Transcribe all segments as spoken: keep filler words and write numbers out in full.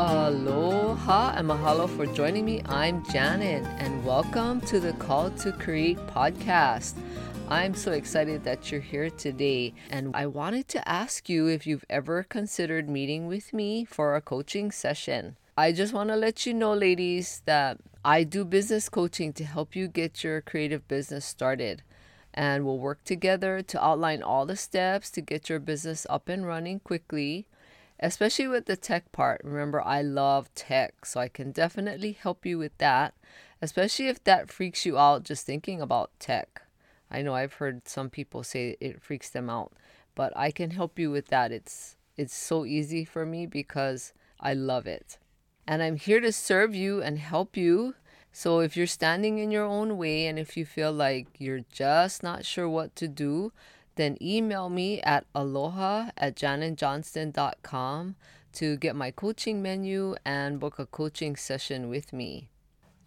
Aloha and mahalo for joining me. I'm Janet and welcome to the Call to Create podcast. I'm so excited that you're here today, and I wanted to ask you if you've ever considered meeting with me for a coaching session. I just want to let you know, ladies, that I do business coaching to help you get your creative business started. And we'll work together to outline all the steps to get your business up and running quickly, especially with the tech part. Remember, I love tech, so I can definitely help you with that, especially if that freaks you out just thinking about tech. I know I've heard some people say it freaks them out, but I can help you with that. It's, it's so easy for me because I love it. And I'm here to serve you and help you. So if you're standing in your own way and if you feel like you're just not sure what to do, then email me at aloha at janon johnston dot com to get my coaching menu and book a coaching session with me.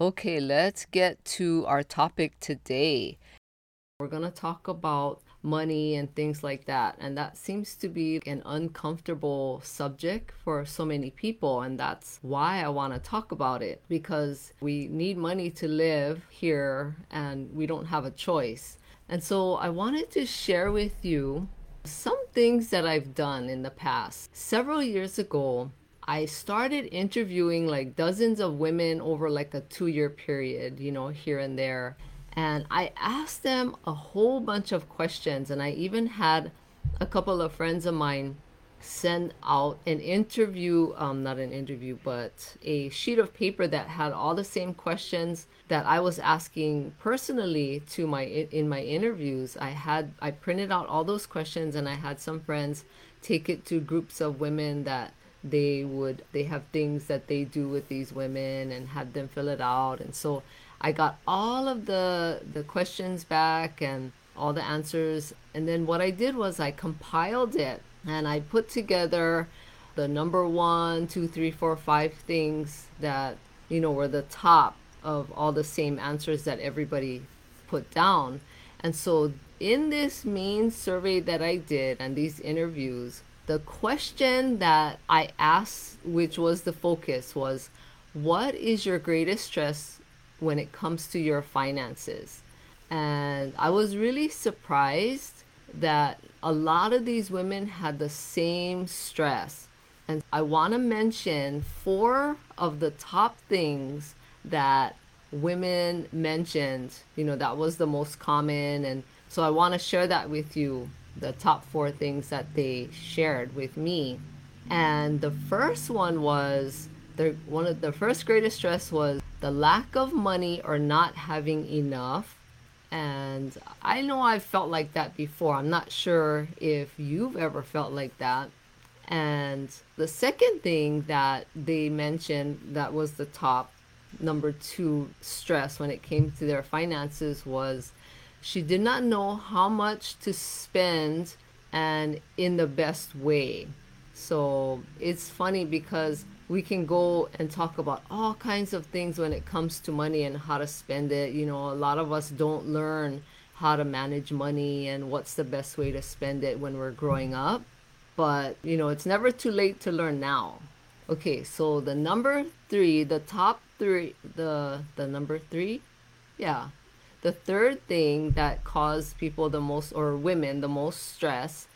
Okay, let's get to our topic today. We're going to talk about money and things like that. And that seems to be an uncomfortable subject for so many people. And that's why I want to talk about it, because we need money to live here and we don't have a choice. And so I wanted to share with you some things that I've done in the past. Several years ago, I started interviewing like dozens of women over like a two-year period, you know, here and there. And I asked them a whole bunch of questions, and I even had a couple of friends of mine send out an interview, um, not an interview, but a sheet of paper that had all the same questions that I was asking personally to my in my interviews. I had I printed out all those questions, and I had some friends take it to groups of women that they would they have things that they do with these women and had them fill it out, and so I got all of the the questions back and all the answers. And then what I did was I compiled it and I put together the number one, two, three, four, five things that, you know, were the top of all the same answers that everybody put down. And so in this main survey that I did and these interviews, the question that I asked, which was the focus, was, what is your greatest stress when it comes to your finances? And I was really surprised that a lot of these women had the same stress. And I want to mention four of the top things that women mentioned, you know, that was the most common. And so I want to share that with you, the top four things that they shared with me. And the first one was, the one of the first greatest stress was the lack of money or not having enough. And I know I've felt like that before. I'm not sure if you've ever felt like that. And the second thing that they mentioned that was the top number two stress when it came to their finances was she did not know how much to spend and in the best way. So it's funny because we can go and talk about all kinds of things when it comes to money and how to spend it. You know, a lot of us don't learn how to manage money and what's the best way to spend it when we're growing up. But, you know, it's never too late to learn now. Okay, so the number three, the top three, the the number three, yeah. The third thing that caused people the most, or women the most stress,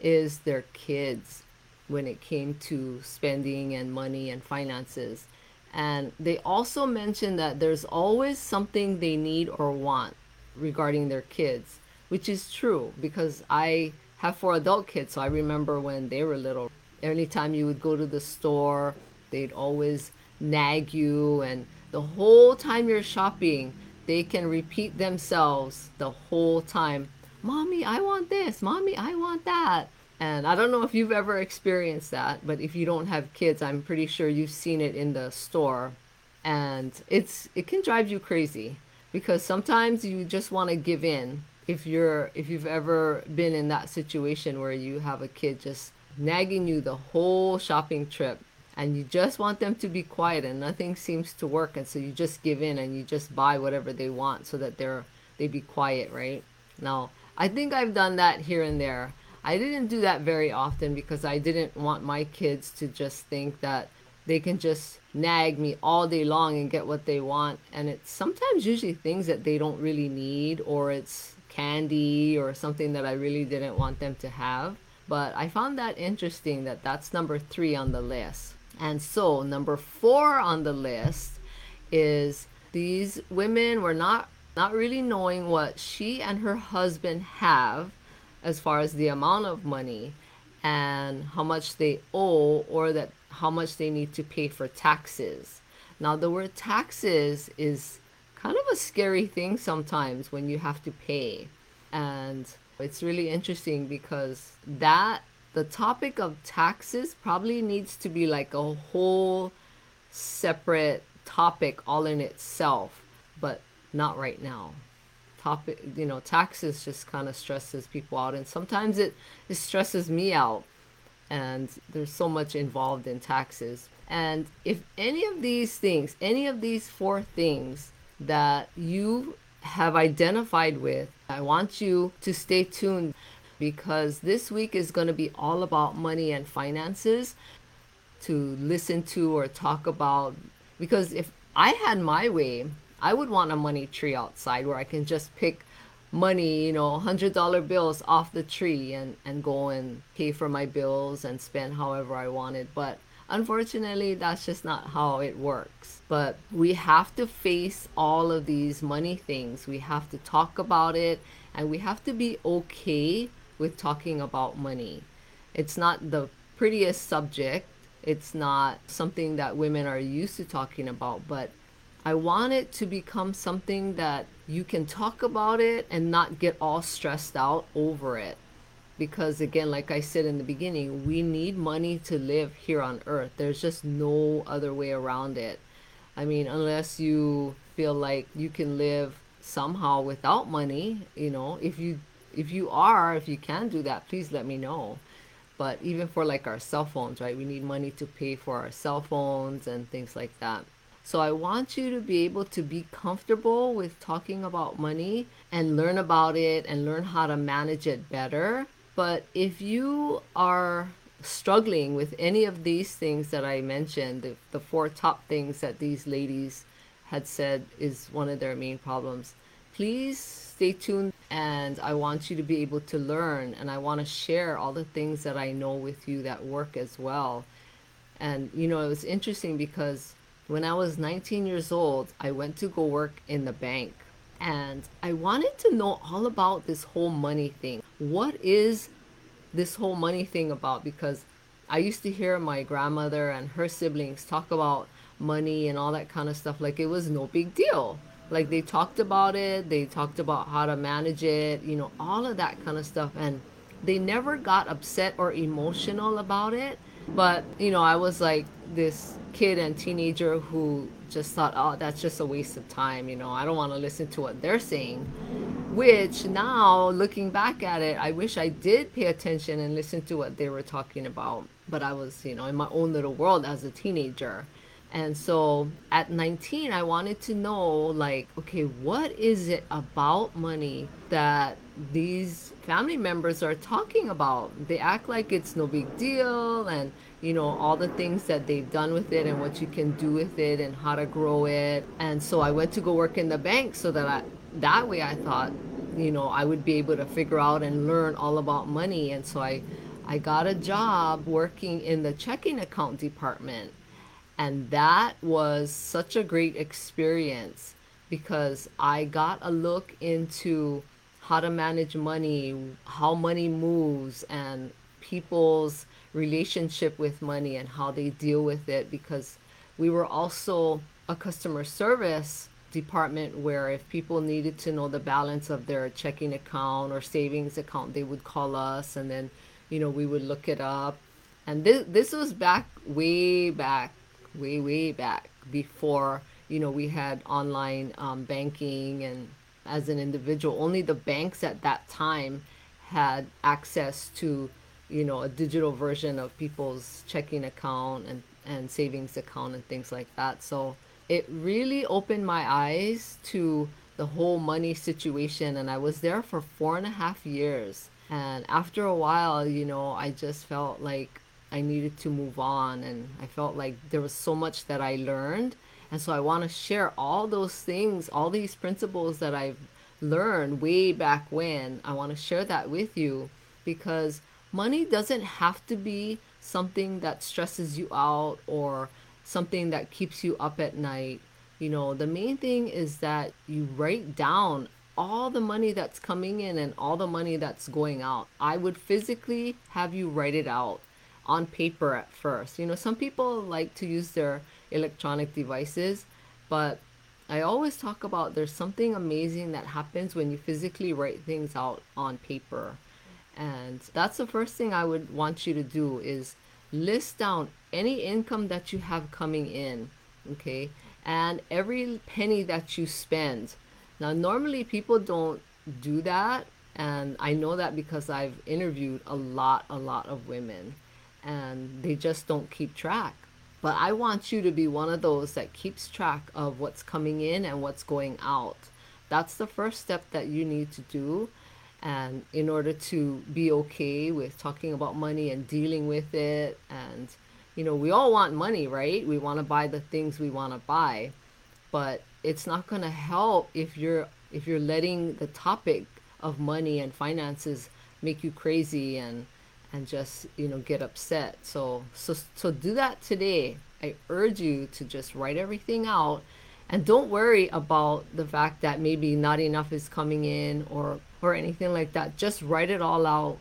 is their kids when it came to spending and money and finances. And they also mentioned that there's always something they need or want regarding their kids, which is true because I have four adult kids, so I remember when they were little. Anytime you would go to the store, they'd always nag you, and the whole time you're shopping, they can repeat themselves the whole time, "Mommy, I want this. Mommy, I want that." And I don't know if you've ever experienced that, but if you don't have kids, I'm pretty sure you've seen it in the store. And it's it can drive you crazy because sometimes you just want to give in. If you're if you've ever been in that situation where you have a kid just nagging you the whole shopping trip and you just want them to be quiet and nothing seems to work, and so you just give in and you just buy whatever they want so that they're they be quiet, right? Now, I think I've done that here and there. I didn't do that very often because I didn't want my kids to just think that they can just nag me all day long and get what they want. And it's sometimes usually things that they don't really need, or it's candy or something that I really didn't want them to have. But I found that interesting that that's number three on the list. And so number four on the list is these women were not, not really knowing what she and her husband have as far as the amount of money and how much they owe, or that how much they need to pay for taxes. Now, the word taxes is kind of a scary thing sometimes when you have to pay. And it's really interesting because that the topic of taxes probably needs to be like a whole separate topic all in itself, but not right now. Topic, you know, taxes just kind of stresses people out, and sometimes it, it stresses me out. And there's so much involved in taxes. And if any of these things, any of these four things that you have identified with, I want you to stay tuned, because this week is going to be all about money and finances to listen to or talk about. Because if I had my way, I would want a money tree outside where I can just pick money, you know, one hundred dollar bills off the tree and, and go and pay for my bills and spend however I wanted. But unfortunately, that's just not how it works. But we have to face all of these money things. We have to talk about it, and we have to be okay with talking about money. It's not the prettiest subject. It's not something that women are used to talking about, but I want it to become something that you can talk about it and not get all stressed out over it. Because again, like I said in the beginning, we need money to live here on earth. There's just no other way around it. I mean, unless you feel like you can live somehow without money, you know, if you if you are, if you can do that, please let me know. But even for like our cell phones, right? We need money to pay for our cell phones and things like that. So I want you to be able to be comfortable with talking about money and learn about it and learn how to manage it better. But if you are struggling with any of these things that I mentioned, the, the four top things that these ladies had said is one of their main problems, please stay tuned. And I want you to be able to learn. And I want to share all the things that I know with you that work as well. And, you know, it was interesting because when I was nineteen years old, I went to go work in the bank, and I wanted to know all about this whole money thing. What is this whole money thing about? Because I used to hear my grandmother and her siblings talk about money and all that kind of stuff like it was no big deal. Like they talked about it, they talked about how to manage it, you know, all of that kind of stuff. And they never got upset or emotional about it. But, you know, I was like this kid and teenager who just thought, oh, that's just a waste of time. You know, I don't want to listen to what they're saying, which now looking back at it, I wish I did pay attention and listen to what they were talking about. But I was, you know, in my own little world as a teenager. And so at nineteen, I wanted to know, like, okay, what is it about money that these family members are talking about? They act like it's no big deal, and, you know, all the things that they've done with it and what you can do with it and how to grow it. And so I went to go work in the bank so that I, that way I thought, you know, I would be able to figure out and learn all about money. And so I, I got a job working in the checking account department. And that was such a great experience because I got a look into how to manage money, how money moves, and people's relationship with money and how they deal with it. Because we were also a customer service department where if people needed to know the balance of their checking account or savings account, they would call us, and then, you know, we would look it up. And this, this was back, way back. way, way back before, you know, we had online um, banking. And as an individual, only the banks at that time had access to, you know, a digital version of people's checking account and, and savings account and things like that. So it really opened my eyes to the whole money situation. And I was there for four and a half years. And after a while, you know, I just felt like I needed to move on, and I felt like there was so much that I learned. And so I want to share all those things, all these principles that I've learned way back when. I want to share that with you, because money doesn't have to be something that stresses you out or something that keeps you up at night. You know, the main thing is that you write down all the money that's coming in and all the money that's going out. I would physically have you write it out on paper at first. You know, some people like to use their electronic devices, but I always talk about there's something amazing that happens when you physically write things out on paper. And that's the first thing I would want you to do, is list down any income that you have coming in, okay, and every penny that you spend. Now, normally people don't do that, and I know that because I've interviewed a lot, a lot of women, and they just don't keep track. But I want you to be one of those that keeps track of what's coming in and what's going out. That's the first step that you need to do. And in order to be okay with talking about money and dealing with it, and, you know, we all want money, right? We want to buy the things we want to buy, but it's not going to help if you're if you're letting the topic of money and finances make you crazy and and just, you know, get upset. So, so, so do that today. I urge you to just write everything out, and don't worry about the fact that maybe not enough is coming in or, or anything like that. Just write it all out.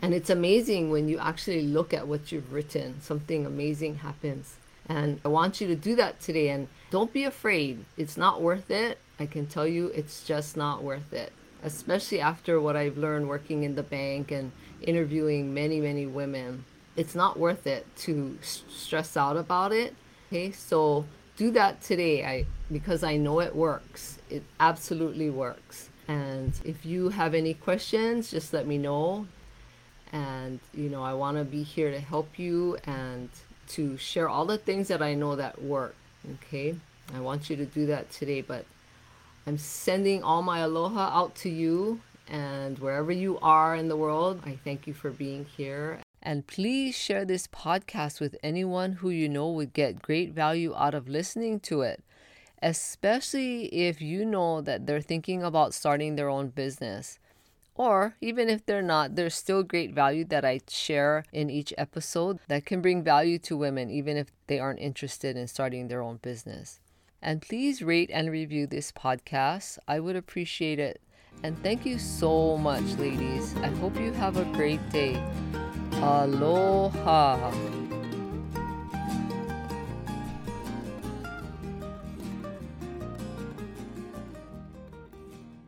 And it's amazing when you actually look at what you've written, something amazing happens. And I want you to do that today, and don't be afraid. It's not worth it. I can tell you it's just not worth it. Especially after what I've learned working in the bank and interviewing many, many women. It's not worth it to s- stress out about it. Okay, so do that today, I because I know it works. It absolutely works. And if you have any questions, just let me know. And, you know, I want to be here to help you and to share all the things that I know that work. Okay, I want you to do that today, but I'm sending all my aloha out to you, and wherever you are in the world, I thank you for being here. And please share this podcast with anyone who you know would get great value out of listening to it, especially if you know that they're thinking about starting their own business. Or even if they're not, there's still great value that I share in each episode that can bring value to women, even if they aren't interested in starting their own business. And please rate and review this podcast. I would appreciate it. And thank you so much, ladies. I hope you have a great day. Aloha.